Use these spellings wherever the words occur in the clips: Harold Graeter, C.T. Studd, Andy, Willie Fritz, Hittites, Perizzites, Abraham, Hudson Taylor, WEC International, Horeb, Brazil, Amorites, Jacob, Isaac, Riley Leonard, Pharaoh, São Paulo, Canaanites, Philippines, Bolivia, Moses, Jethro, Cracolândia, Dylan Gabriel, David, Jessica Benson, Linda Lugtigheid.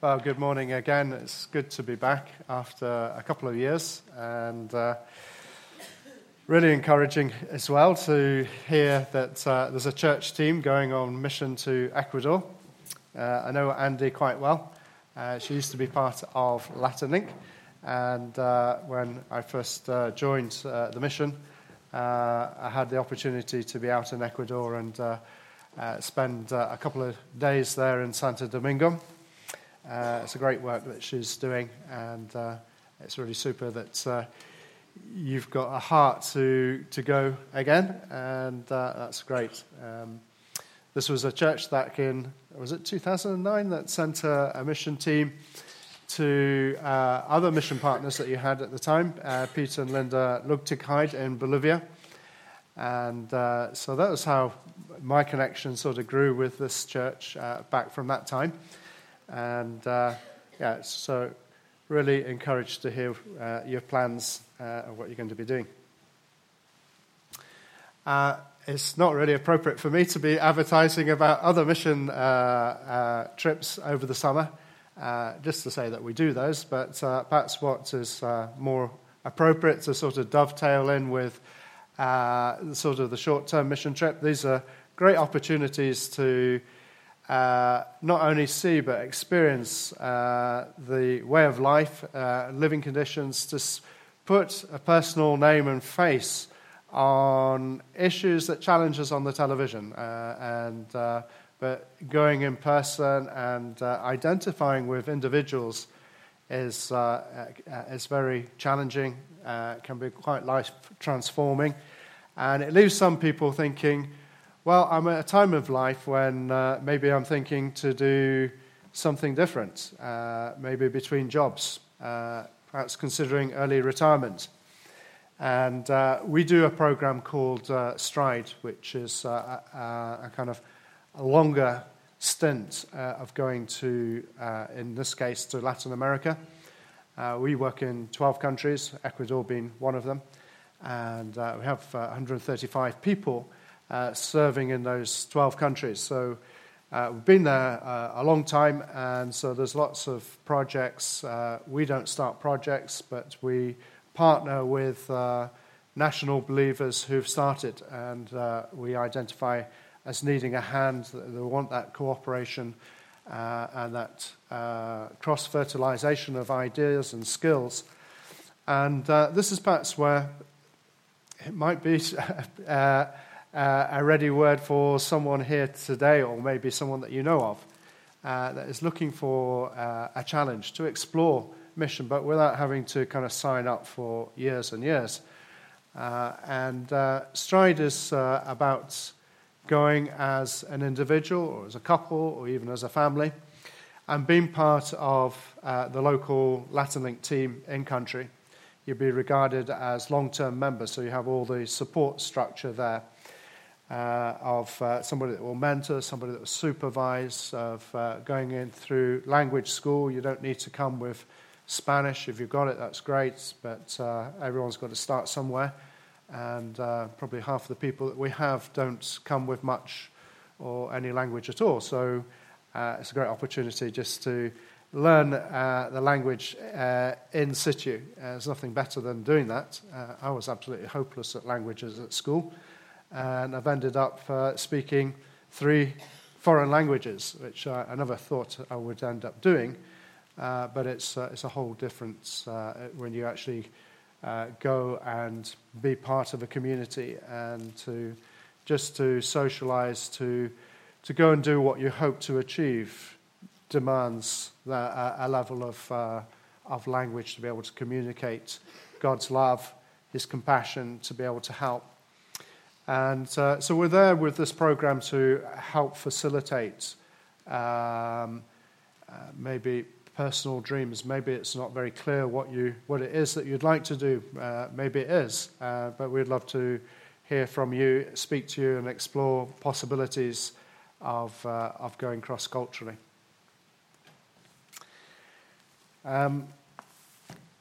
Well, good morning again. It's good to be back after a couple of years, and really encouraging as well to hear that there's a church team going on mission to Ecuador. I know Andy quite well. She used to be part of Latin Link, and when I first joined the mission, I had the opportunity to be out in Ecuador and spend a couple of days there in Santo Domingo. It's a great work that she's doing, and it's really super that you've got a heart to go again, and that's great. This was a church back in, was it 2009, that sent a mission team to other mission partners that you had at the time, Peter and Linda Lugtigheid in Bolivia. And so that was how my connection sort of grew with this church back from that time. And yeah, so really encouraged to hear your plans of what you're going to be doing. It's not really appropriate for me to be advertising about other mission trips over the summer, just to say that we do those, but perhaps what is more appropriate to sort of dovetail in with sort of the short-term mission trip. These are great opportunities to not only see but experience the way of life, living conditions, to put a personal name and face on issues that challenge us on the television, but going in person and identifying with individuals is very challenging, can be quite life-transforming, and it leaves some people thinking, well, I'm at a time of life when maybe I'm thinking to do something different, maybe between jobs, perhaps considering early retirement. And we do a program called Stride, which is a kind of a longer stint of going to, in this case, to Latin America. We work in 12 countries, Ecuador being one of them, and we have 135 people serving in those 12 countries. So we've been there a long time, and so there's lots of projects. We don't start projects, but we partner with national believers who've started, and we identify as needing a hand. They want that cooperation and that cross-fertilization of ideas and skills. And this is perhaps where it might be a ready word for someone here today, or maybe someone that you know of, that is looking for a challenge to explore mission, but without having to kind of sign up for years and years. And Stride is about going as an individual, or as a couple, or even as a family, and being part of the local Latin Link team in country. You'll be regarded as long-term members, so you have all the support structure there. Of somebody that will mentor, somebody that will supervise, of going in through language school. You don't need to come with Spanish. If you've got it, that's great, but everyone's got to start somewhere, and probably half the people that we have don't come with much or any language at all, so it's a great opportunity just to learn the language in situ. There's nothing better than doing that. I was absolutely hopeless at languages at school, and I've ended up speaking 3 foreign languages, which I never thought I would end up doing, but it's a whole difference when you actually go and be part of a community, and to socialize, to go and do what you hope to achieve demands a level of language to be able to communicate God's love, his compassion, to be able to help. And so we're there with this program to help facilitate maybe personal dreams. Maybe it's not very clear what it is that you'd like to do. Maybe it is, but we'd love to hear from you, speak to you, and explore possibilities of going cross-culturally.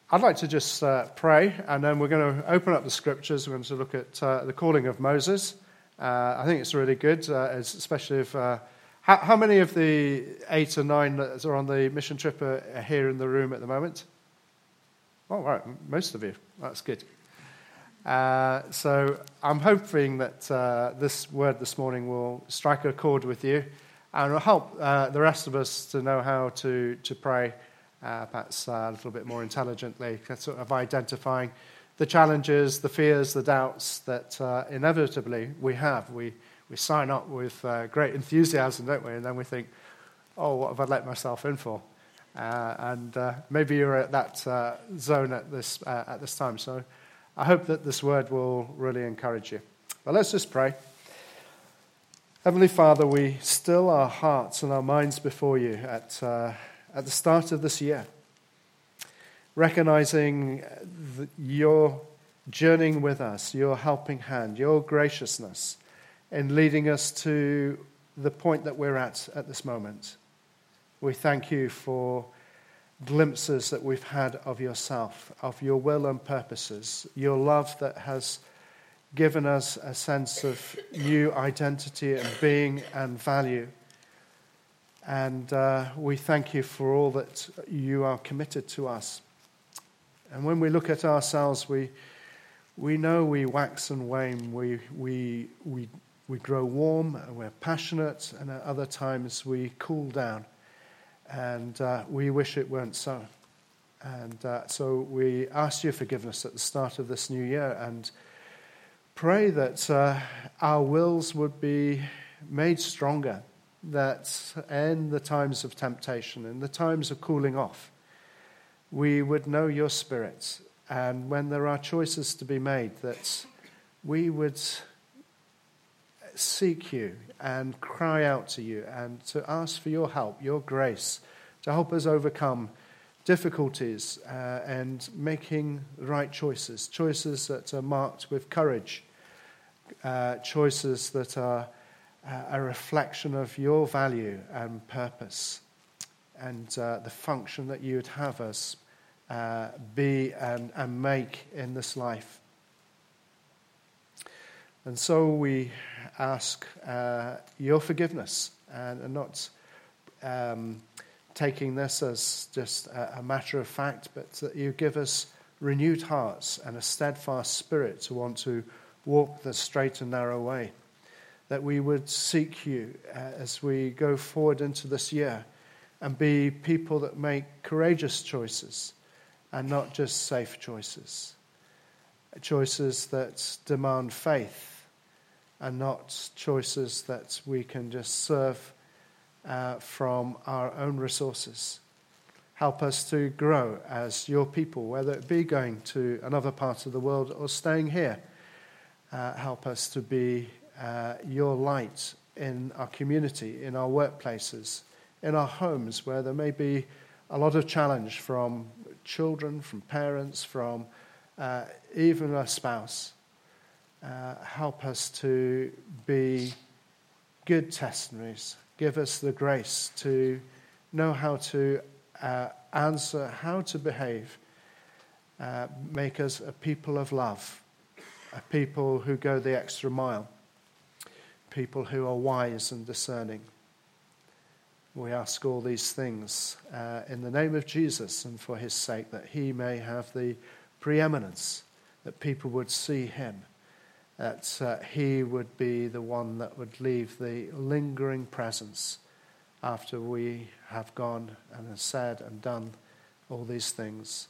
I'd like to just pray, and then we're going to open up the scriptures. We're going to look at the calling of Moses. I think it's really good, especially if How many of the 8 or 9 that are on the mission trip are here in the room at the moment? Oh, right, most of you. That's good. So I'm hoping that this word this morning will strike a chord with you and will help the rest of us to know how to pray perhaps a little bit more intelligently, sort of identifying the challenges, the fears, the doubts that inevitably we have. We sign up with great enthusiasm, don't we? And then we think, oh, what have I let myself in for? And maybe you're at that zone at this time, so I hope that this word will really encourage you. But let's just pray. Heavenly Father, we still our hearts and our minds before you at the start of this year, recognizing your journeying with us, your helping hand, your graciousness in leading us to the point that we're at this moment. We thank you for glimpses that we've had of yourself, of your will and purposes, your love that has given us a sense of new identity and being and value. And we thank you for all that you are committed to us. And when we look at ourselves, we know we wax and wane. We grow warm and we're passionate, and at other times we cool down. And we wish it weren't so. And so we ask your forgiveness at the start of this new year and pray that our wills would be made stronger, that in the times of temptation, in the times of cooling off, we would know your spirit. And when there are choices to be made, that we would seek you and cry out to you and to ask for your help, your grace, to help us overcome difficulties and making the right choices, choices that are marked with courage, choices that are a reflection of your value and purpose and the function that you would have us be and make in this life. And so we ask your forgiveness and not taking this as just a matter of fact, but that you give us renewed hearts and a steadfast spirit to want to walk the straight and narrow way, that we would seek you as we go forward into this year and be people that make courageous choices and not just safe choices, choices that demand faith, and not choices that we can just serve from our own resources. Help us to grow as your people, whether it be going to another part of the world or staying here. Help us to be your light in our community, in our workplaces, in our homes, where there may be a lot of challenge from children, from parents, from even a spouse. Help us to be good testimonies. Give us the grace to know how to answer, how to behave. Make us a people of love, a people who go the extra mile, people who are wise and discerning. We ask all these things in the name of Jesus and for his sake, that he may have the preeminence, that people would see him, that he would be the one that would leave the lingering presence after we have gone and have said and done all these things.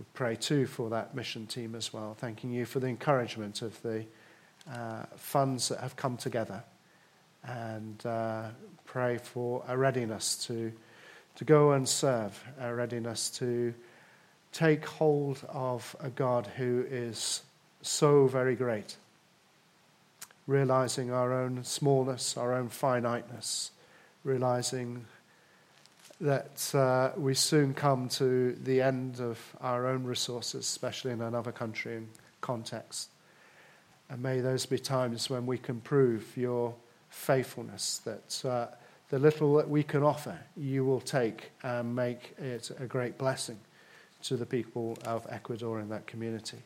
We pray too for that mission team as well, thanking you for the encouragement of the funds that have come together, and pray for a readiness to go and serve, a readiness to take hold of a God who is so very great, realizing our own smallness, our own finiteness, realizing that we soon come to the end of our own resources, especially in another country and context. And may those be times when we can prove your faithfulness, that the little that we can offer, you will take and make it a great blessing to the people of Ecuador and that community.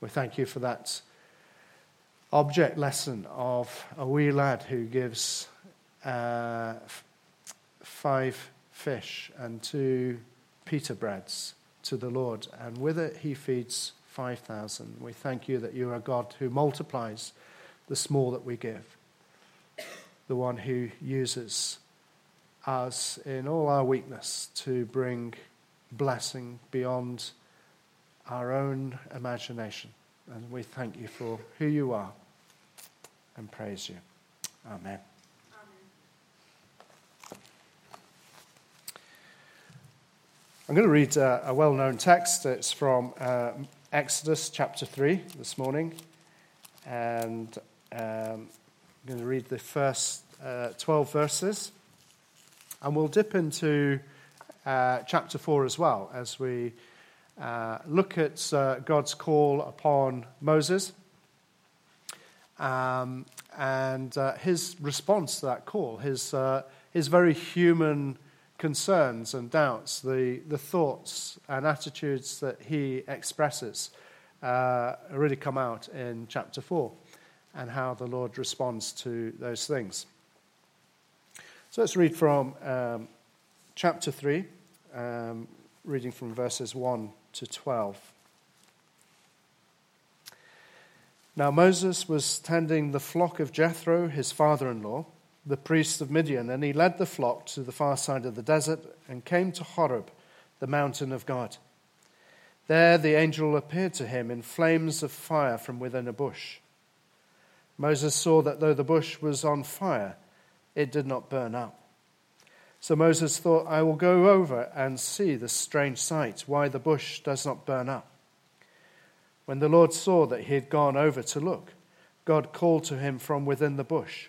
We thank you for that object lesson of a wee lad who gives 5 fish and 2 pita breads to the Lord, and with it he feeds 5,000. We thank you that you are God who multiplies the small that we give, the one who uses us in all our weakness to bring blessing beyond our own imagination. And we thank you for who you are and praise you. Amen. I'm going to read a well-known text. It's from Exodus chapter 3 this morning, and I'm going to read the first 12 verses, and we'll dip into chapter 4 as well as we look at God's call upon Moses and his response to that call, his very human concerns and doubts, the thoughts and attitudes that he expresses really come out in chapter 4, and how the Lord responds to those things. So let's read from chapter 3, reading from verses 1 to 12. Now Moses was tending the flock of Jethro, his father-in-law, the priest of Midian, and he led the flock to the far side of the desert and came to Horeb, the mountain of God. There the angel appeared to him in flames of fire from within a bush. Moses saw that though the bush was on fire, it did not burn up. So Moses thought, I will go over and see this strange sight, why the bush does not burn up. When the Lord saw that he had gone over to look, God called to him from within the bush,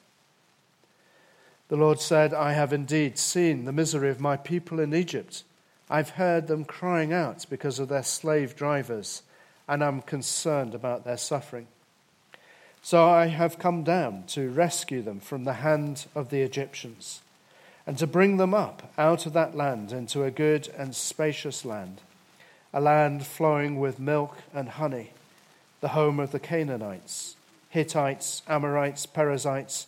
The Lord said, I have indeed seen the misery of my people in Egypt. I've heard them crying out because of their slave drivers, and I'm concerned about their suffering. So I have come down to rescue them from the hand of the Egyptians, and to bring them up out of that land into a good and spacious land, a land flowing with milk and honey, the home of the Canaanites, Hittites, Amorites, Perizzites,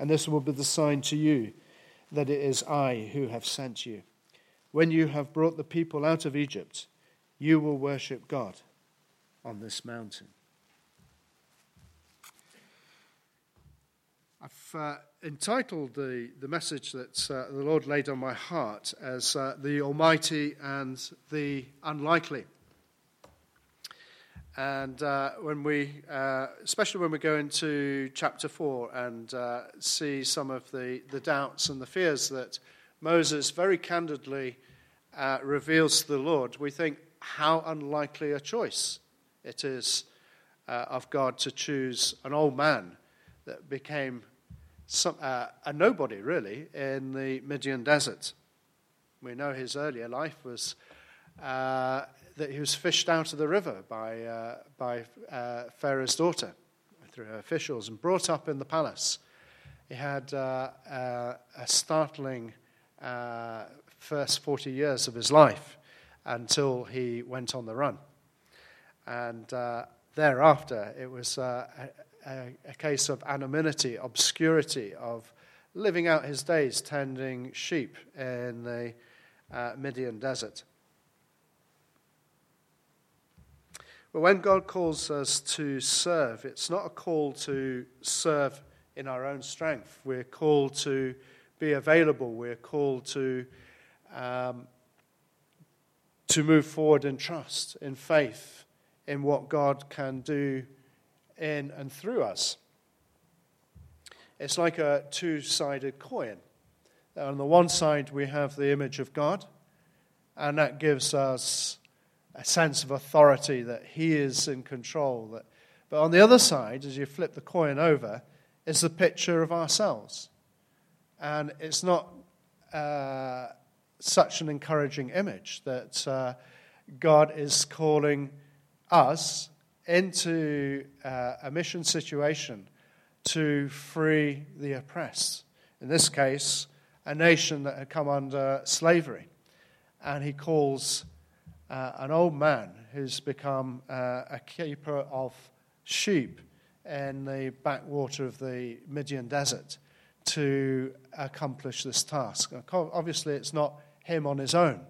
And this will be the sign to you that it is I who have sent you. When you have brought the people out of Egypt, you will worship God on this mountain. I've entitled the message that the Lord laid on my heart as The Almighty and the Unlikely. And when we, especially when we go into chapter 4 and see some of the doubts and the fears that Moses very candidly reveals to the Lord, we think how unlikely a choice it is of God to choose an old man that became a nobody, really, in the Midian desert. We know his earlier life was that he was fished out of the river by Pharaoh's daughter through her officials and brought up in the palace. He had a startling first 40 years of his life until he went on the run. And thereafter, it was a case of anonymity, obscurity, of living out his days tending sheep in the Midian desert. But when God calls us to serve, it's not a call to serve in our own strength. We're called to be available. We're called to to move forward in trust, in faith, in what God can do in and through us. It's like a two-sided coin. On the one side, we have the image of God, and that gives us a sense of authority that he is in control. But on the other side, as you flip the coin over, is the picture of ourselves. And it's not such an encouraging image that God is calling us into a mission situation to free the oppressed. In this case, a nation that had come under slavery. And he calls an old man who's become a keeper of sheep in the backwater of the Midian desert to accomplish this task. Obviously, it's not him on his own,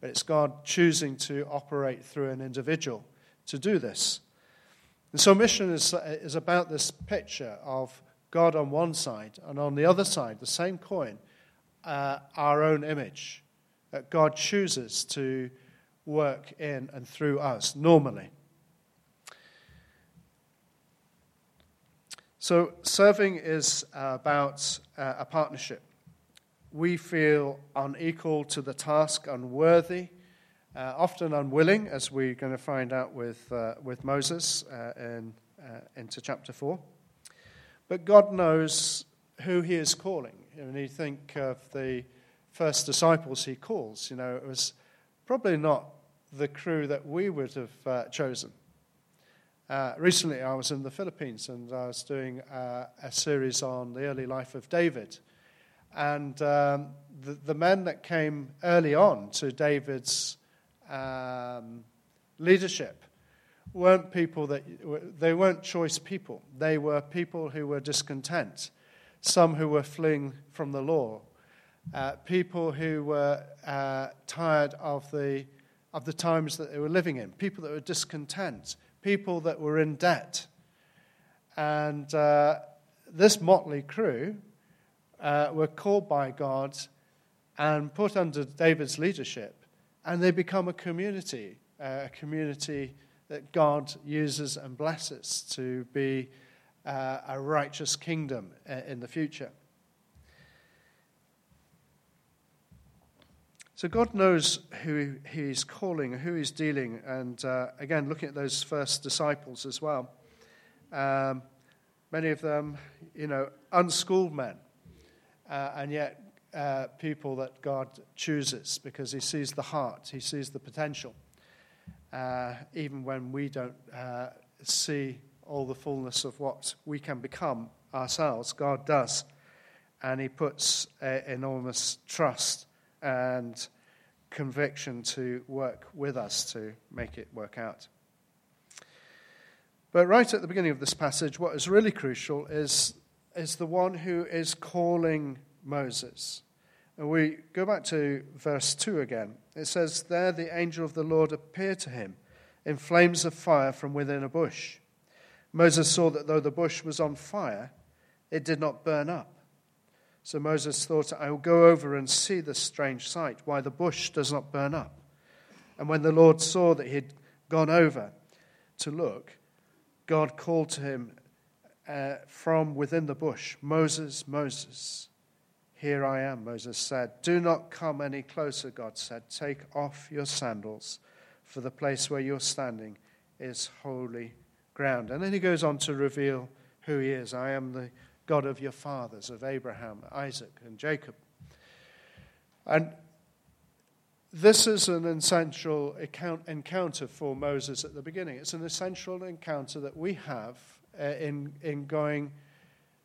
but it's God choosing to operate through an individual to do this. And so mission is about this picture of God on one side, and on the other side, the same coin, our own image that God chooses to work in and through us normally. So serving is about a partnership. We feel unequal to the task, unworthy, often unwilling, as we're going to find out with Moses into chapter 4. But God knows who he is calling. And you think of the first disciples he calls. You know, it was probably not the crew that we would have chosen. Recently, I was in the Philippines, and I was doing a series on the early life of David. And the men that came early on to David's leadership weren't people they weren't choice people. They were people who were discontent, some who were fleeing from the law, people who were tired of the times that they were living in, people that were discontent, people that were in debt, and this motley crew were called by God and put under David's leadership. And they become a community that God uses and blesses to be a righteous kingdom in the future. So God knows who he's calling, who he's dealing, and again, looking at those first disciples as well. Many of them, you know, unschooled men, and yet people that God chooses because he sees the heart, he sees the potential, even when we don't see all the fullness of what we can become ourselves. God does, and he puts enormous trust and conviction to work with us to make it work out. But right at the beginning of this passage, what is really crucial is the one who is calling Moses. And we go back to verse 2 again. It says, "There the angel of the Lord appeared to him in flames of fire from within a bush. Moses saw that though the bush was on fire, it did not burn up. So Moses thought, I will go over and see this strange sight, why the bush does not burn up. And when the Lord saw that he had gone over to look, God called to him from within the bush, Moses, Moses. Here I am, Moses said. Do not come any closer, God said. Take off your sandals, for the place where you're standing is holy ground. And then he goes on to reveal who he is. I am the God of your fathers, of Abraham, Isaac, and Jacob. And this is an essential encounter for Moses at the beginning. It's an essential encounter that we have in going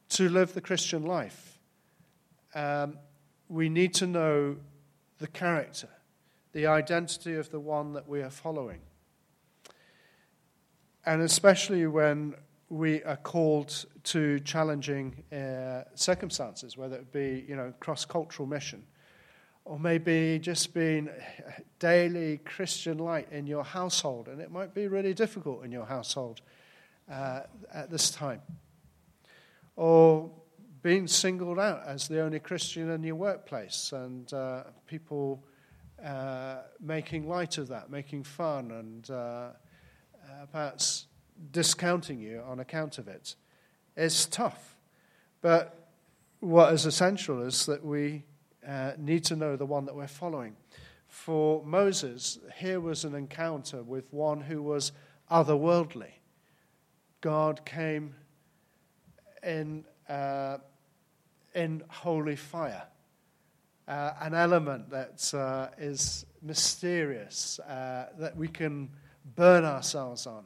to live the Christian life. We need to know the character, the identity of the one that we are following. And especially when we are called to challenging circumstances, whether it be, you know, cross-cultural mission, or maybe just being daily Christian light in your household. And it might be really difficult in your household at this time. Or being singled out as the only Christian in your workplace, and people making light of that, making fun, and perhaps discounting you on account of it. It's tough. But what is essential is that we need to know the one that we're following. For Moses, here was an encounter with one who was otherworldly. God came in holy fire, an element that is mysterious, that we can burn ourselves on,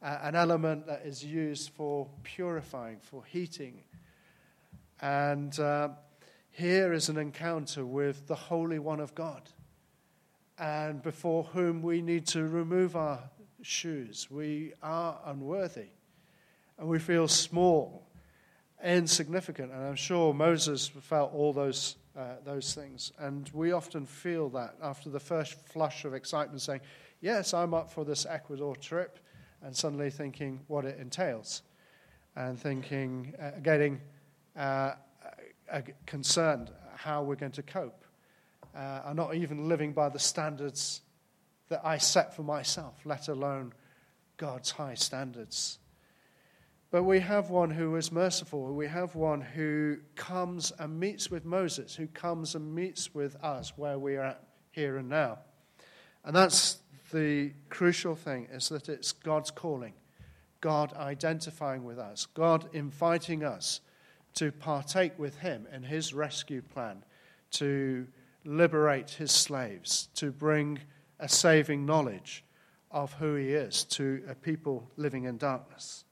an element that is used for purifying, for heating. And here is an encounter with the Holy One of God, and before whom we need to remove our shoes. We are unworthy, and we feel small, insignificant, and I'm sure Moses felt all those things. And we often feel that after the first flush of excitement, saying, yes, I'm up for this Ecuador trip, and suddenly thinking what it entails, and thinking, getting concerned how we're going to cope. I'm not even living by the standards that I set for myself, let alone God's high standards. But we have one who is merciful. We have one who comes and meets with Moses, who comes and meets with us where we are at here and now. And that's the crucial thing, is that it's God's calling, God identifying with us, God inviting us to partake with him in his rescue plan, to liberate his slaves, to bring a saving knowledge of who he is to a people living in darkness.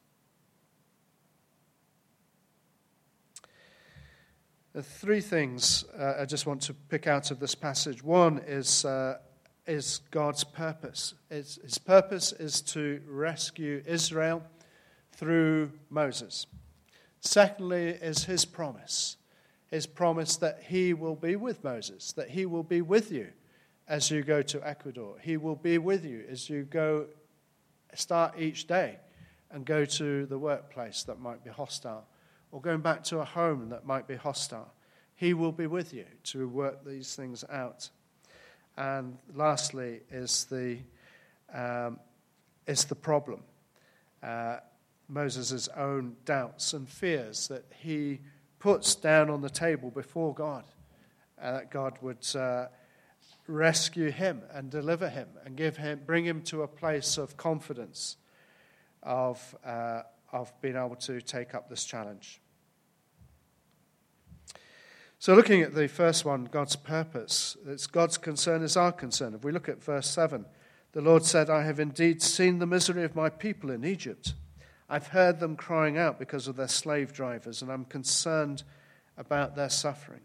The three things I just want to pick out of this passage. One is God's purpose. His purpose is to rescue Israel through Moses. Secondly is his promise that he will be with Moses, that he will be with you as you go to Ecuador. He will be with you as you go, start each day and go to the workplace that might be hostile, or going back to a home that might be hostile. He will be with you to work these things out. And lastly is the problem. Moses' own doubts and fears that he puts down on the table before God, that God would rescue him and deliver him and give him, bring him to a place of confidence, of being able to take up this challenge. So looking at the first one, God's purpose, it's God's concern is our concern. If we look at verse 7, the Lord said, I have indeed seen the misery of my people in Egypt. I've heard them crying out because of their slave drivers, and I'm concerned about their suffering.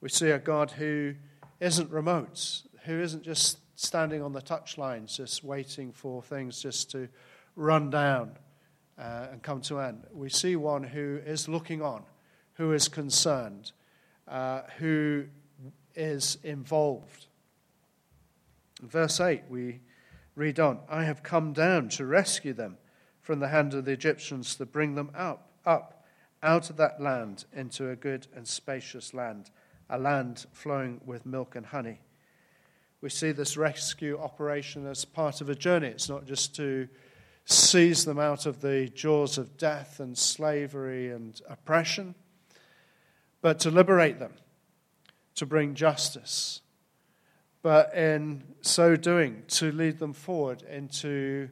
We see a God who isn't remote, who isn't just standing on the touchlines, just waiting for things just to run down and come to end. We see one who is looking on, who is concerned, who is involved. In verse 8, we read on, I have come down to rescue them from the hand of the Egyptians, to bring them up out of that land into a good and spacious land, a land flowing with milk and honey. We see this rescue operation as part of a journey. It's not just to seize them out of the jaws of death and slavery and oppression, but to liberate them, to bring justice, but in so doing, to lead them forward into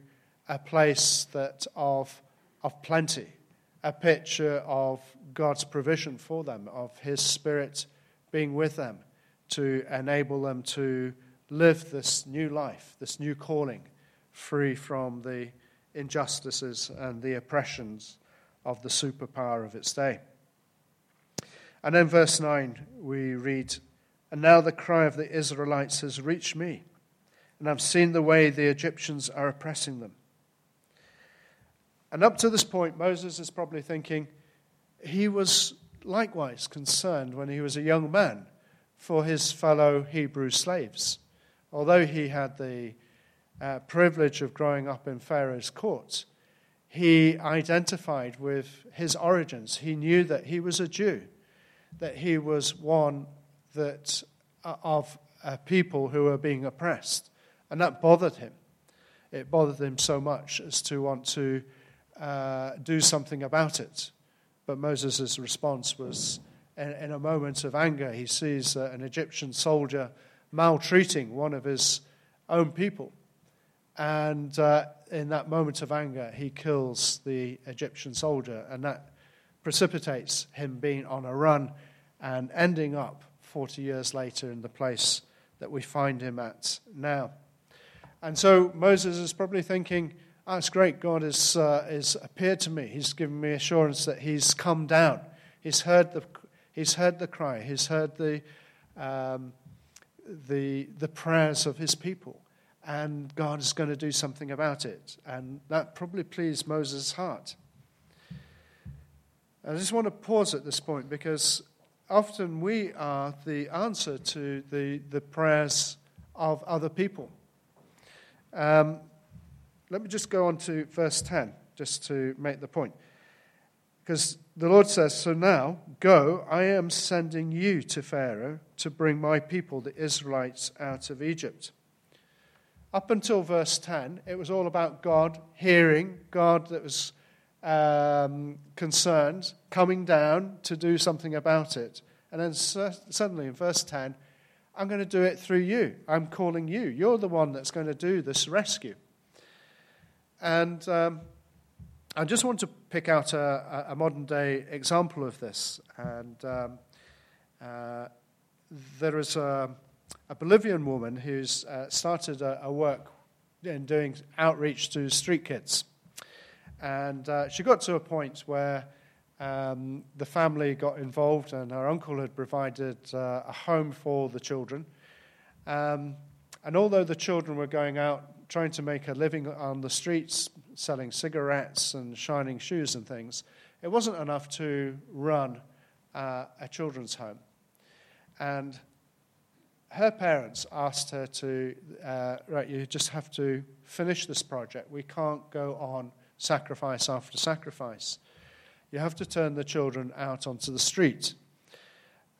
a place that of plenty, a picture of God's provision for them, of his Spirit being with them to enable them to live this new life, this new calling, free from the injustices and the oppressions of the superpower of its day. And then verse 9 we read, and now the cry of the Israelites has reached me, and I've seen the way the Egyptians are oppressing them. And up to this point, Moses is probably thinking, he was likewise concerned when he was a young man for his fellow Hebrew slaves. Although he had the privilege of growing up in Pharaoh's court, he identified with his origins. He knew that he was a Jew, that he was one that of a people who were being oppressed. And that bothered him. It bothered him so much as to want to do something about it. But Moses' response was, in a moment of anger, he sees an Egyptian soldier maltreating one of his own people. And in that moment of anger, he kills the Egyptian soldier. And that precipitates him being on a run and ending up 40 years later in the place that we find him at now. And so Moses is probably thinking, oh, it's great, God has appeared to me. He's given me assurance that he's come down. He's heard the cry. He's heard the prayers of his people. And God is going to do something about it. And that probably pleased Moses' heart. I just want to pause at this point because often we are the answer to the prayers of other people. Let me just go on to verse 10, just to make the point. Because the Lord says, so now, go, I am sending you to Pharaoh to bring my people, the Israelites, out of Egypt. Up until verse 10, it was all about God hearing, God that was concerned, coming down to do something about it. And then suddenly in verse 10, I'm going to do it through you. I'm calling you. You're the one that's going to do this rescue. And I just want to pick out a modern-day example of this. And there is a Bolivian woman who's started a work in doing outreach to street kids. And she got to a point where the family got involved and her uncle had provided a home for the children. And although the children were going out trying to make a living on the streets, selling cigarettes and shining shoes and things, it wasn't enough to run a children's home. And her parents asked her to, right, you just have to finish this project. We can't go on sacrifice after sacrifice. You have to turn the children out onto the street.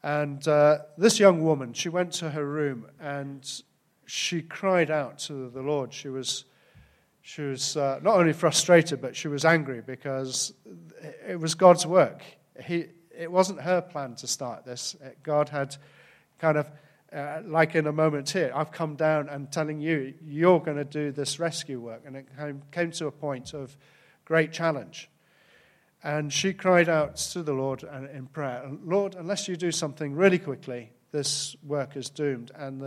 And this young woman, she went to her room and she cried out to the Lord. She was not only frustrated, but she was angry because it was God's work. It wasn't her plan to start this. God had kind of, like in a moment here, I've come down and telling you, you're going to do this rescue work. And it came to a point of great challenge. And she cried out to the Lord in prayer, Lord, unless you do something really quickly, this work is doomed. And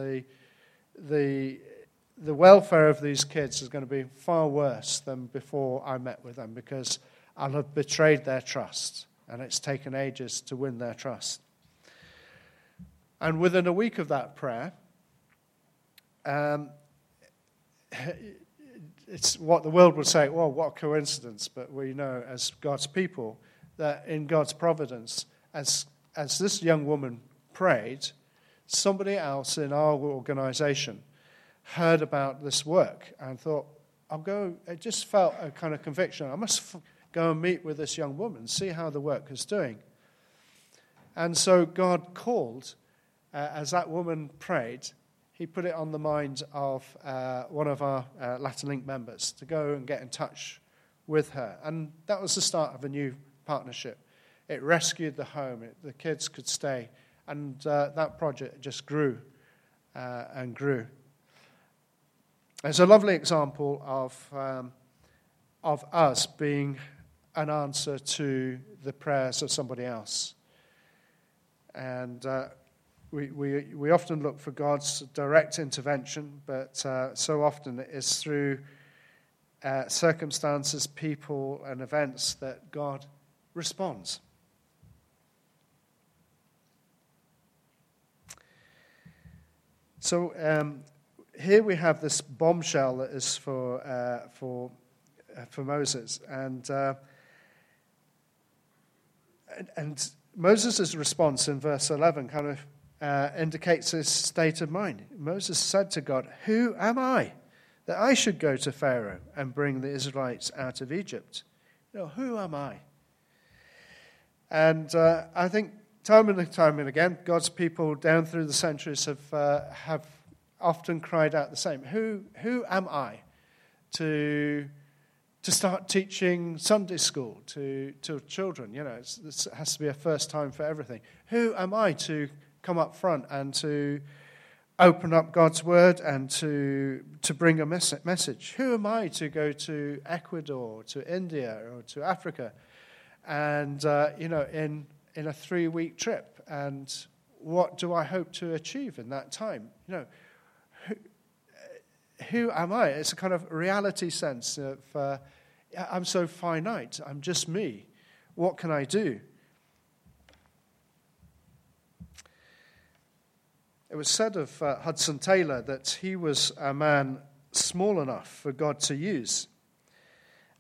the welfare of these kids is going to be far worse than before I met with them because I'll have betrayed their trust, and it's taken ages to win their trust. And within a week of that prayer, it's what the world would say, well, what a coincidence, but we know as God's people that in God's providence, as this young woman prayed, somebody else in our organization heard about this work and thought, it just felt a kind of conviction. I must go and meet with this young woman, see how the work is doing. And so God called, as that woman prayed, he put it on the mind of one of our Latin Link members to go and get in touch with her. And that was the start of a new partnership. It rescued the home. The kids could stay. And that project just grew and grew. It's a lovely example of us being an answer to the prayers of somebody else. And we often look for God's direct intervention, but so often it is through circumstances, people, and events that God responds. So here we have this bombshell that is for Moses, and Moses' response in verse 11 kind of indicates his state of mind. Moses said to God, "Who am I that I should go to Pharaoh and bring the Israelites out of Egypt? You know, who am I?" And I think Time and again, God's people down through the centuries have often cried out the same. Who am I to start teaching Sunday school to children? You know, it has to be a first time for everything. Who am I to come up front and to open up God's word and to bring a message? Who am I to go to Ecuador, to India, or to Africa, and in a 3-week trip? And what do I hope to achieve in that time? You know, who am I? It's a kind of reality sense of I'm so finite. I'm just me. What can I do? It was said of Hudson Taylor that he was a man small enough for God to use.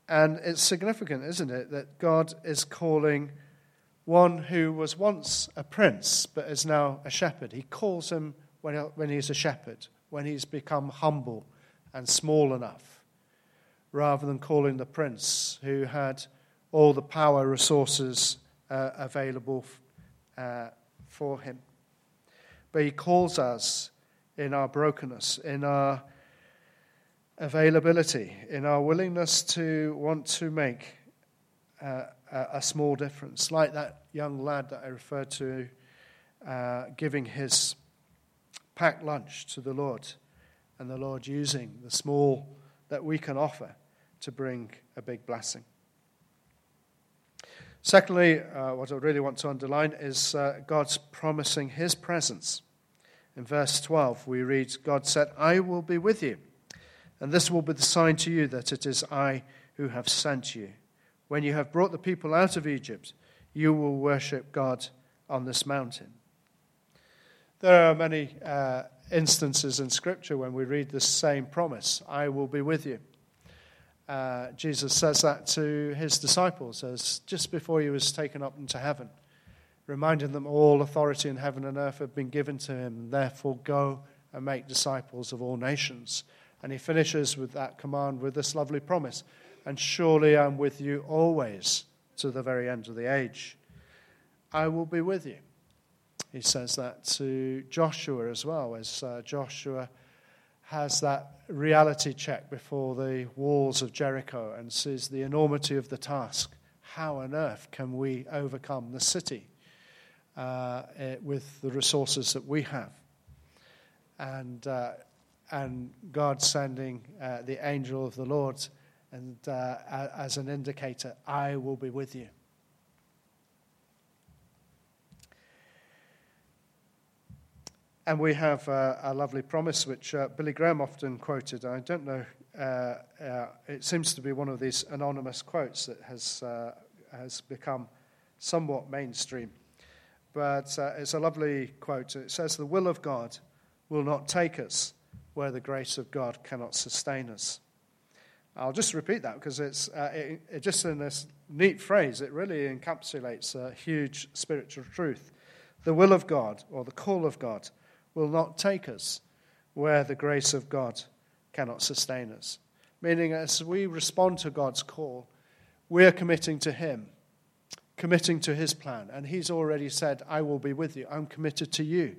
And it's significant, isn't it, that God is calling one who was once a prince but is now a shepherd. He calls him when he's a shepherd, when he's become humble and small enough, rather than calling the prince who had all the power resources available for him. But he calls us in our brokenness, in our availability, in our willingness to want to make a small difference, like that young lad that I referred to, giving his packed lunch to the Lord, and the Lord using the small that we can offer to bring a big blessing. Secondly, what I really want to underline is God's promising his presence. In verse 12, we read, God said, I will be with you, and this will be the sign to you that it is I who have sent you. When you have brought the people out of Egypt, you will worship God on this mountain. There are many instances in Scripture when we read this same promise, I will be with you. Jesus says that to his disciples as just before he was taken up into heaven, reminding them all authority in heaven and earth had been given to him, therefore go and make disciples of all nations. And he finishes with that command with this lovely promise, and surely I'm with you always to the very end of the age. I will be with you. He says that to Joshua as well, as Joshua has that reality check before the walls of Jericho and sees the enormity of the task. How on earth can we overcome the city with the resources that we have? And God sending the angel of the Lord and as an indicator, I will be with you. And we have a lovely promise which Billy Graham often quoted. I don't know, it seems to be one of these anonymous quotes that has become somewhat mainstream. But it's a lovely quote. It says, the will of God will not take us where the grace of God cannot sustain us. I'll just repeat that because it's it just in this neat phrase, it really encapsulates a huge spiritual truth. The will of God, or the call of God, will not take us where the grace of God cannot sustain us. Meaning, as we respond to God's call, we're committing to him, committing to his plan. And he's already said, I will be with you. I'm committed to you.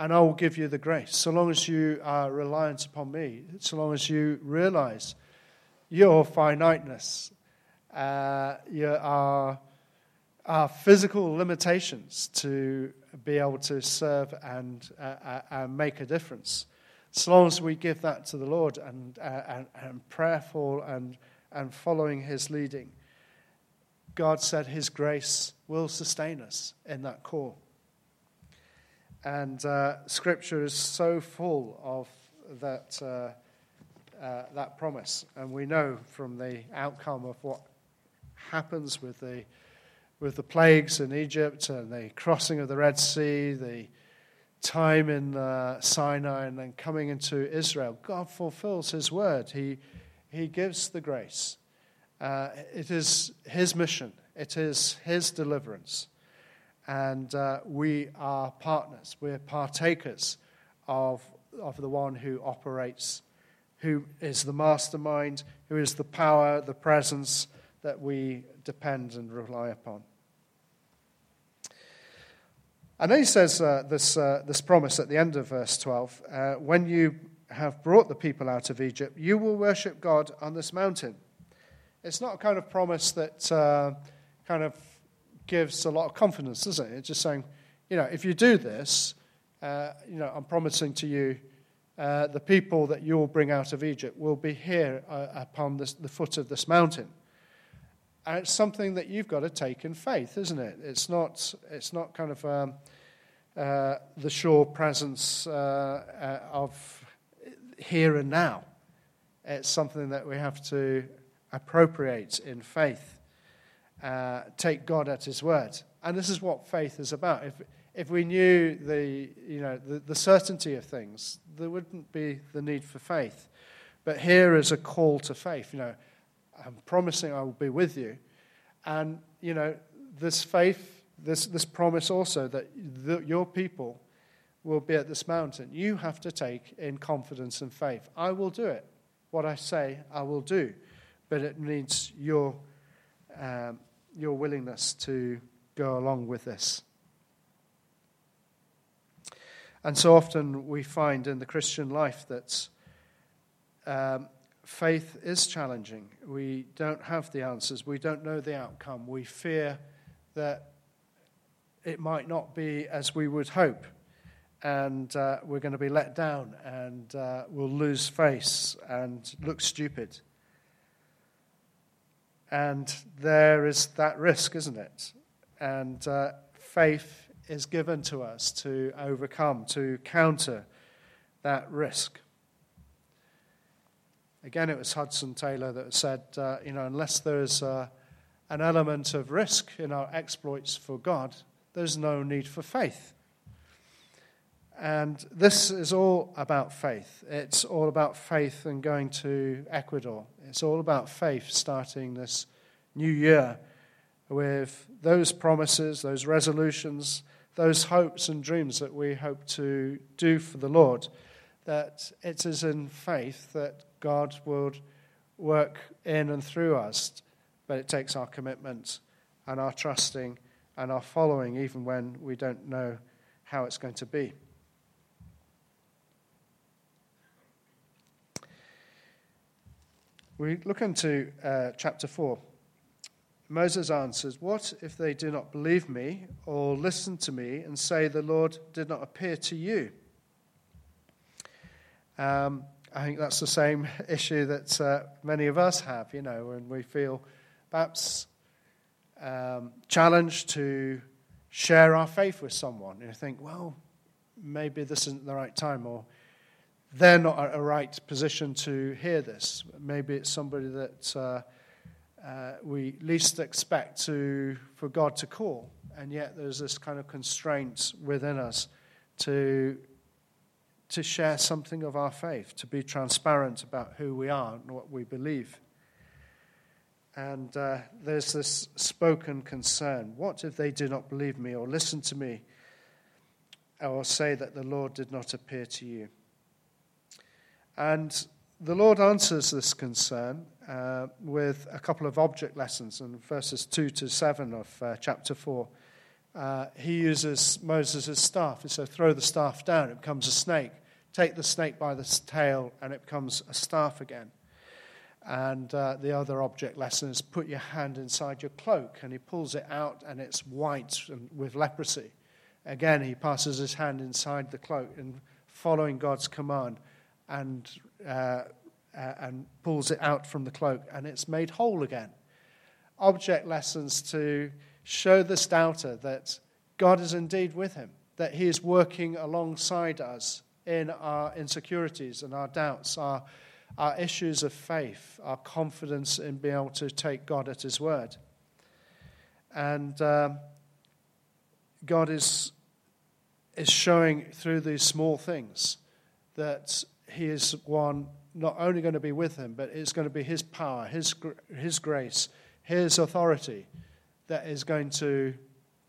And I will give you the grace. So long as you are reliant upon me, so long as you realize your finiteness, our physical limitations to be able to serve and make a difference. So long as we give that to the Lord and prayerful and following his leading, God said his grace will sustain us in that call. And Scripture is so full of that promise. And we know from the outcome of what happens with the plagues in Egypt and the crossing of the Red Sea, the time in Sinai and then coming into Israel, God fulfills his word. He gives the grace. It is his mission. It is his deliverance. And we are partners. We're partakers of the one who operates, who is the mastermind, who is the power, the presence that we depend and rely upon. And then he says this promise at the end of verse 12. When you have brought the people out of Egypt, you will worship God on this mountain. It's not a kind of promise that kind of gives a lot of confidence, is it? It's just saying, you know, if you do this, I'm promising to you the people that you will bring out of Egypt will be here upon the foot of this mountain. And it's something that you've got to take in faith, isn't it? It's not kind of the sure presence of here and now. It's something that we have to appropriate in faith, take God at His word, and this is what faith is about. If we knew the certainty of things, there wouldn't be the need for faith. But here is a call to faith. You know, I'm promising I will be with you, and you know this faith, this promise also that your people will be at this mountain. You have to take in confidence and faith. I will do it. What I say, I will do. But it needs your willingness to go along with this. And so often we find in the Christian life that faith is challenging. We don't have the answers. We don't know the outcome. We fear that it might not be as we would hope. And we're going to be let down and we'll lose face and look stupid. And there is that risk, isn't it? And faith is given to us to overcome, to counter that risk. Again, it was Hudson Taylor that said, unless there is an element of risk in our exploits for God, there's no need for faith. And this is all about faith. It's all about faith and going to Ecuador. It's all about faith starting this new year with those promises, those resolutions, those hopes and dreams that we hope to do for the Lord, that it is in faith that God would work in and through us. But it takes our commitment and our trusting and our following, even when we don't know how it's going to be. We look into chapter 4. Moses answers, "What if they do not believe me or listen to me and say the Lord did not appear to you?" I think that's the same issue that many of us have, you know, when we feel perhaps challenged to share our faith with someone. You think, well, maybe this isn't the right time, or they're not at a right position to hear this. Maybe it's somebody that we least expect for God to call, and yet there's this kind of constraint within us to share something of our faith, to be transparent about who we are and what we believe. And there's this spoken concern. What if they do not believe me or listen to me or say that the Lord did not appear to you? And the Lord answers this concern with a couple of object lessons in verses 2 to 7 of chapter 4. He uses Moses' staff. He says, throw the staff down, it becomes a snake. Take the snake by the tail, and it becomes a staff again. And the other object lesson is put your hand inside your cloak, and he pulls it out, and it's white with leprosy. Again, he passes his hand inside the cloak, and following God's command, and pulls it out from the cloak, and it's made whole again. Object lessons to show this doubter that God is indeed with him, that he is working alongside us in our insecurities and our doubts, our issues of faith, our confidence in being able to take God at his word. And God is showing through these small things that He is one not only going to be with him, but it's going to be his power, his grace, his authority that is going to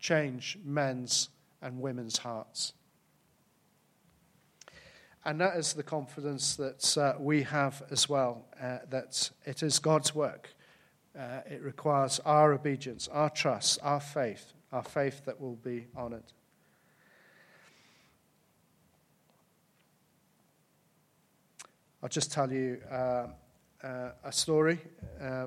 change men's and women's hearts. And that is the confidence that we have as well, that it is God's work. It requires our obedience, our trust, our faith that will be honored. I'll just tell you a story.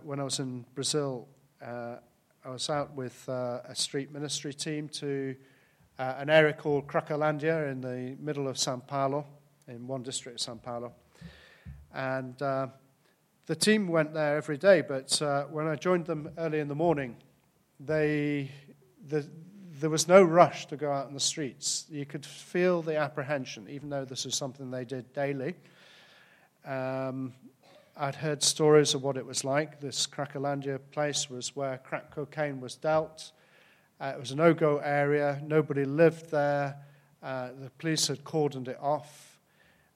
When I was in Brazil, I was out with a street ministry team to an area called Cracolândia in the middle of São Paulo, in one district of São Paulo. And the team went there every day, but when I joined them early in the morning, there was no rush to go out in the streets. You could feel the apprehension, even though this was something they did daily. I'd heard stories of what it was like. This Cracolândia place was where crack cocaine was dealt. It was a no-go area. Nobody lived there. The police had cordoned it off.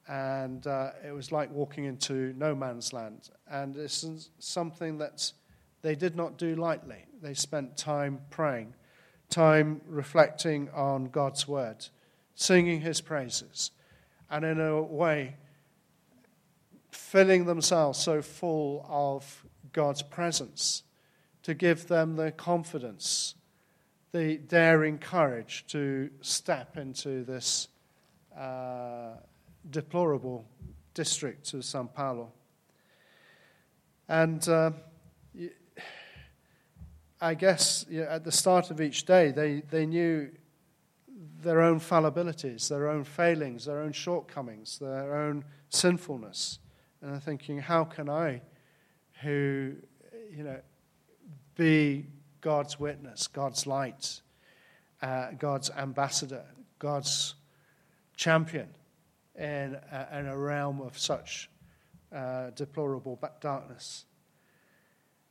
And it was like walking into no man's land. And this is something that they did not do lightly. They spent time praying, time reflecting on God's word, singing his praises, and in a way filling themselves so full of God's presence to give them the confidence, the daring courage to step into this deplorable district of São Paulo. And I guess at the start of each day, they knew their own fallibilities, their own failings, their own shortcomings, their own sinfulness. And they're thinking, how can I, who, be God's witness, God's light, God's ambassador, God's champion in a realm of such deplorable darkness?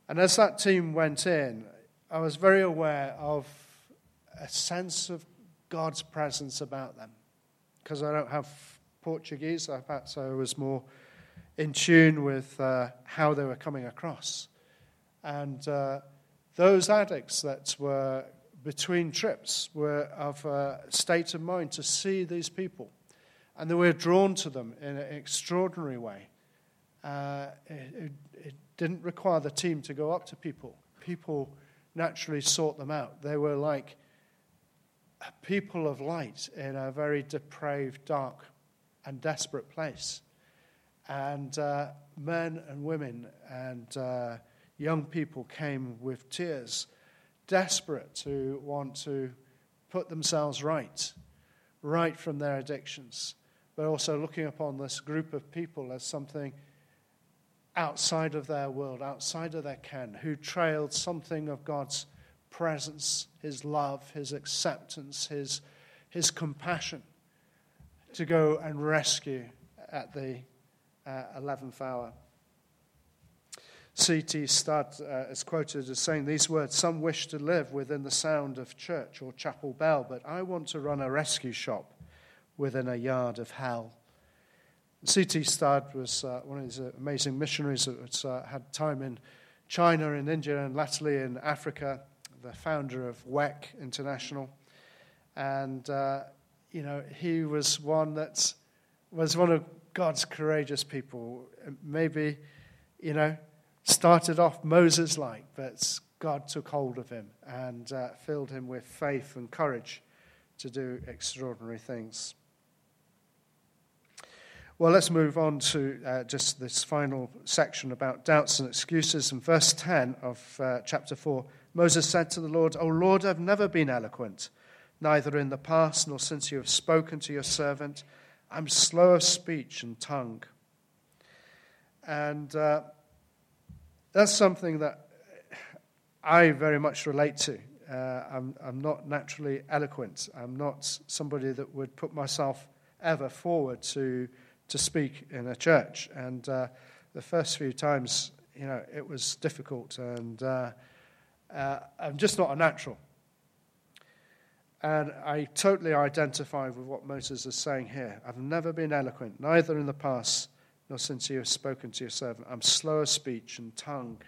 And as that team went in, I was very aware of a sense of God's presence about them. Because I don't have Portuguese, perhaps I was more in tune with how they were coming across. And those addicts that were between trips were of a state of mind to see these people. And they were drawn to them in an extraordinary way. It didn't require the team to go up to people. People naturally sought them out. They were like a people of light in a very depraved, dark, and desperate place. And men and women and young people came with tears, desperate to want to put themselves right from their addictions, but also looking upon this group of people as something outside of their world, outside of their ken, who trailed something of God's presence, his love, his acceptance, his compassion, to go and rescue at the 11th hour. C.T. Studd is quoted as saying these words: "Some wish to live within the sound of church or chapel bell, but I want to run a rescue shop within a yard of hell." C.T. Studd was one of these amazing missionaries that had time in China, in India, and latterly in Africa, the founder of WEC International. And, he was one that was one of God's courageous people. Maybe, started off Moses-like, but God took hold of him and filled him with faith and courage to do extraordinary things. Well, let's move on to just this final section about doubts and excuses. In verse 10 of chapter 4, Moses said to the Lord, "O Lord, I've never been eloquent, neither in the past nor since you have spoken to your servant. I'm slow of speech and tongue." And that's something that I very much relate to. I'm not naturally eloquent. I'm not somebody that would put myself ever forward to speak in a church. And the first few times, it was difficult, and I'm just not a natural. And I totally identify with what Moses is saying here. I've never been eloquent, neither in the past nor since you have spoken to your servant. I'm slow of speech and tongue.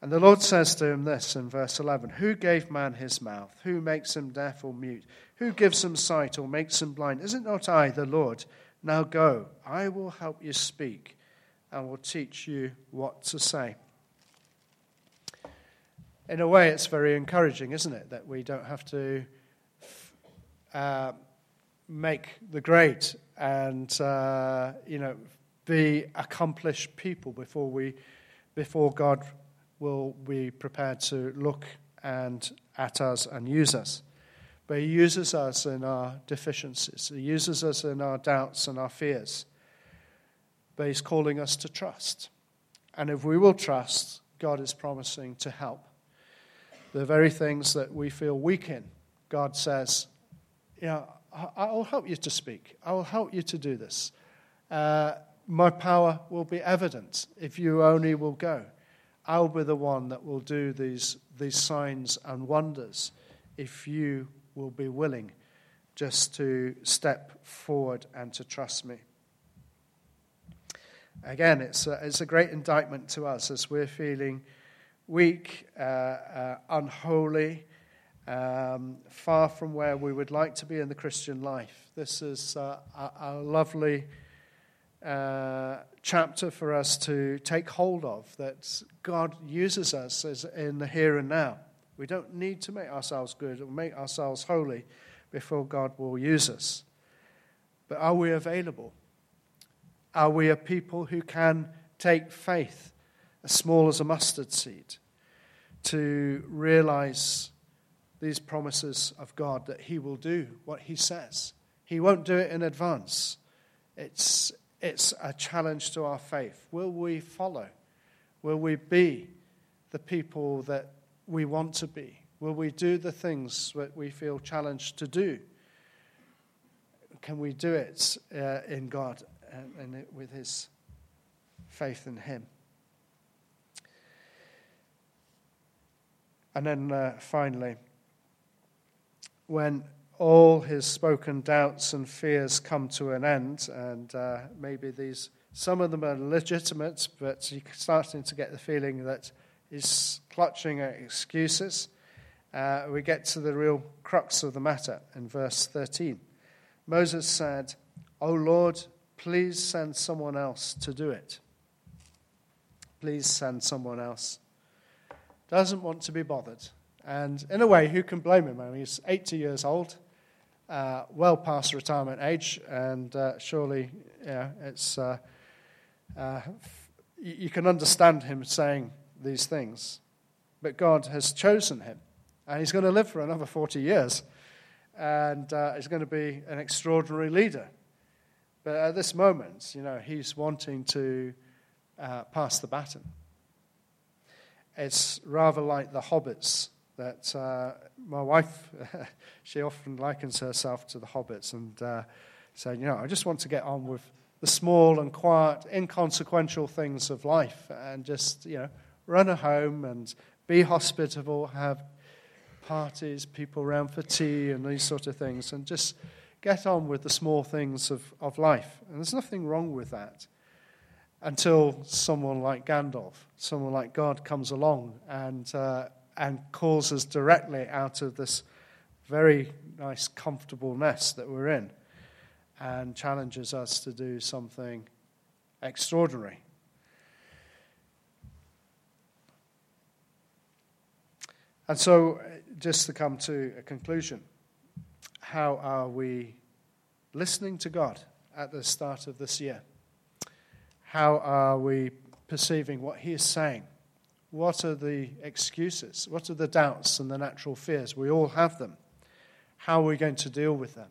And the Lord says to him this in verse 11, "Who gave man his mouth? Who makes him deaf or mute? Who gives him sight or makes him blind? Is it not I, the Lord? Now go, I will help you speak and will teach you what to say." In a way, it's very encouraging, isn't it, that we don't have to make the grade and, the accomplished people before God will be prepared to look and at us and use us. But he uses us in our deficiencies. He uses us in our doubts and our fears. But he's calling us to trust. And if we will trust, God is promising to help. The very things that we feel weak in, God says, "Yeah, I will help you to speak. I will help you to do this. My power will be evident if you only will go. I'll be the one that will do these signs and wonders if you will be willing just to step forward and to trust me." Again, it's a great indictment to us as we're feeling weak, unholy, far from where we would like to be in the Christian life. This is a lovely chapter for us to take hold of, that God uses us as in the here and now. We don't need to make ourselves good or make ourselves holy before God will use us. But are we available? Are we a people who can take faith, as small as a mustard seed, to realize these promises of God, that he will do what he says? He won't do it in advance. It's a challenge to our faith. Will we follow? Will we be the people that we want to be? Will we do the things that we feel challenged to do? Can we do it in God and with his faith in him? And then finally, when all his spoken doubts and fears come to an end, and maybe some of them are legitimate, but you're starting to get the feeling that he's clutching at excuses, we get to the real crux of the matter in verse 13. Moses said, "O Lord, please send someone else to do it." Please send someone else. Doesn't want to be bothered. And in a way, who can blame him? I mean, he's 80 years old, well past retirement age, and surely, it's you can understand him saying these things. But God has chosen him, and he's going to live for another 40 years, and he's going to be an extraordinary leader. But at this moment, he's wanting to pass the baton. It's rather like the hobbits that my wife, she often likens herself to the hobbits and said, I just want to get on with the small and quiet, inconsequential things of life and just, run a home and be hospitable, have parties, people around for tea and these sort of things, and just get on with the small things of life. And there's nothing wrong with that. Until someone like Gandalf, someone like God comes along and calls us directly out of this very nice, comfortable nest that we're in and challenges us to do something extraordinary. And so, just to come to a conclusion, how are we listening to God at the start of this year? How are we perceiving what he is saying? What are the excuses? What are the doubts and the natural fears? We all have them. How are we going to deal with them?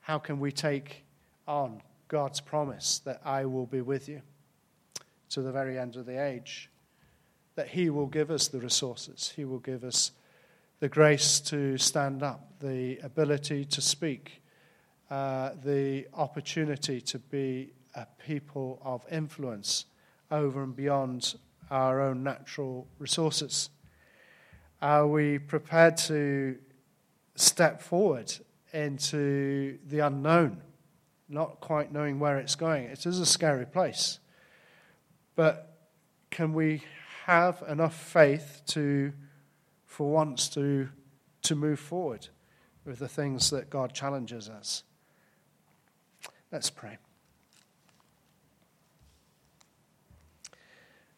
How can we take on God's promise that I will be with you to the very end of the age? That he will give us the resources. He will give us the grace to stand up, the ability to speak, the opportunity to be a people of influence over and beyond our own natural resources. Are we prepared to step forward into the unknown, not quite knowing where it's going? It is a scary place. But can we have enough faith to move forward with the things that God challenges us? Let's pray.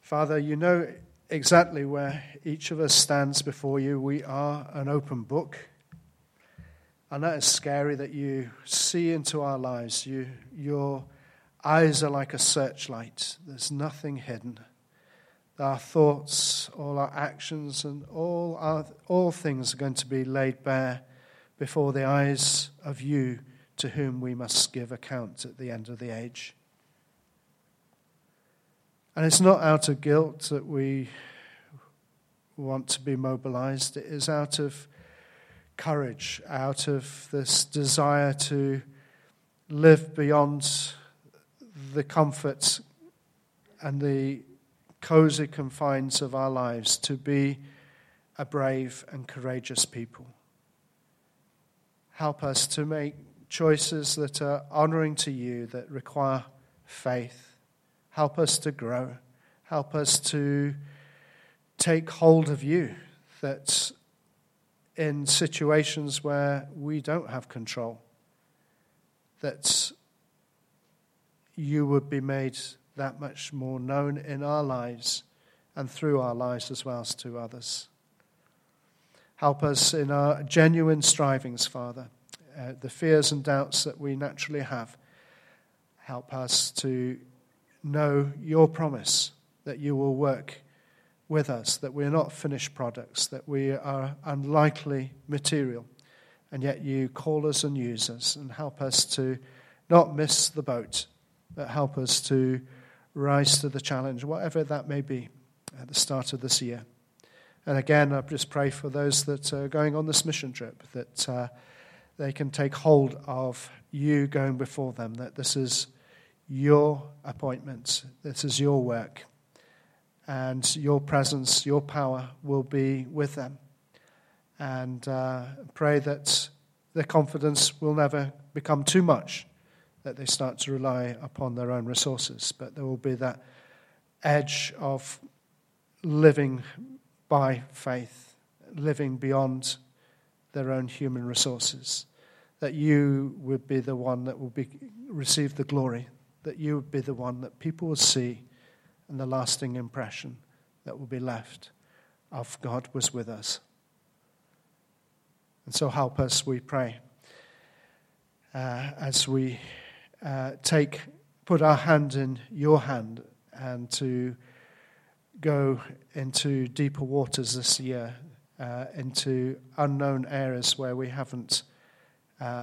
Father, you know exactly where each of us stands before you. We are an open book. And that is scary that you see into our lives. Your eyes are like a searchlight. There's nothing hidden. Our thoughts, all our actions, and all things are going to be laid bare before the eyes of you to whom we must give account at the end of the age. And it's not out of guilt that we want to be mobilized. It is out of courage, out of this desire to live beyond the comforts and the cozy confines of our lives, to be a brave and courageous people. Help us to make choices that are honoring to you, that require faith. Help us to grow. Help us to take hold of you, that in situations where we don't have control, that you would be made that much more known in our lives and through our lives as well as to others. Help us in our genuine strivings, Father, the fears and doubts that we naturally have. Help us to know your promise that you will work with us, that we're not finished products, that we are unlikely material, and yet you call us and use us, and help us to not miss the boat, but help us to rise to the challenge, whatever that may be, at the start of this year. And again, I just pray for those that are going on this mission trip, that they can take hold of you going before them, that this is your appointment, this is your work, and your presence, your power will be with them. And pray that their confidence will never become too much, that they start to rely upon their own resources, but there will be that edge of living by faith, living beyond their own human resources, that you would be the one that will receive the glory, that you would be the one that people will see, and the lasting impression that will be left of God was with us. And so help us, we pray, as we put our hand in your hand, and to go into deeper waters this year, into unknown areas where we haven't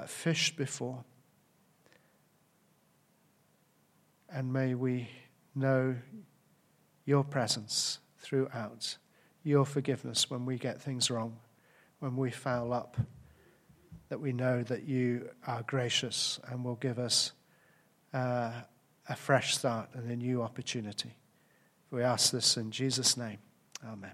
fished before. And may we know your presence throughout, your forgiveness when we get things wrong, when we foul up, that we know that you are gracious and will give us a fresh start and a new opportunity. We ask this in Jesus' name. Amen.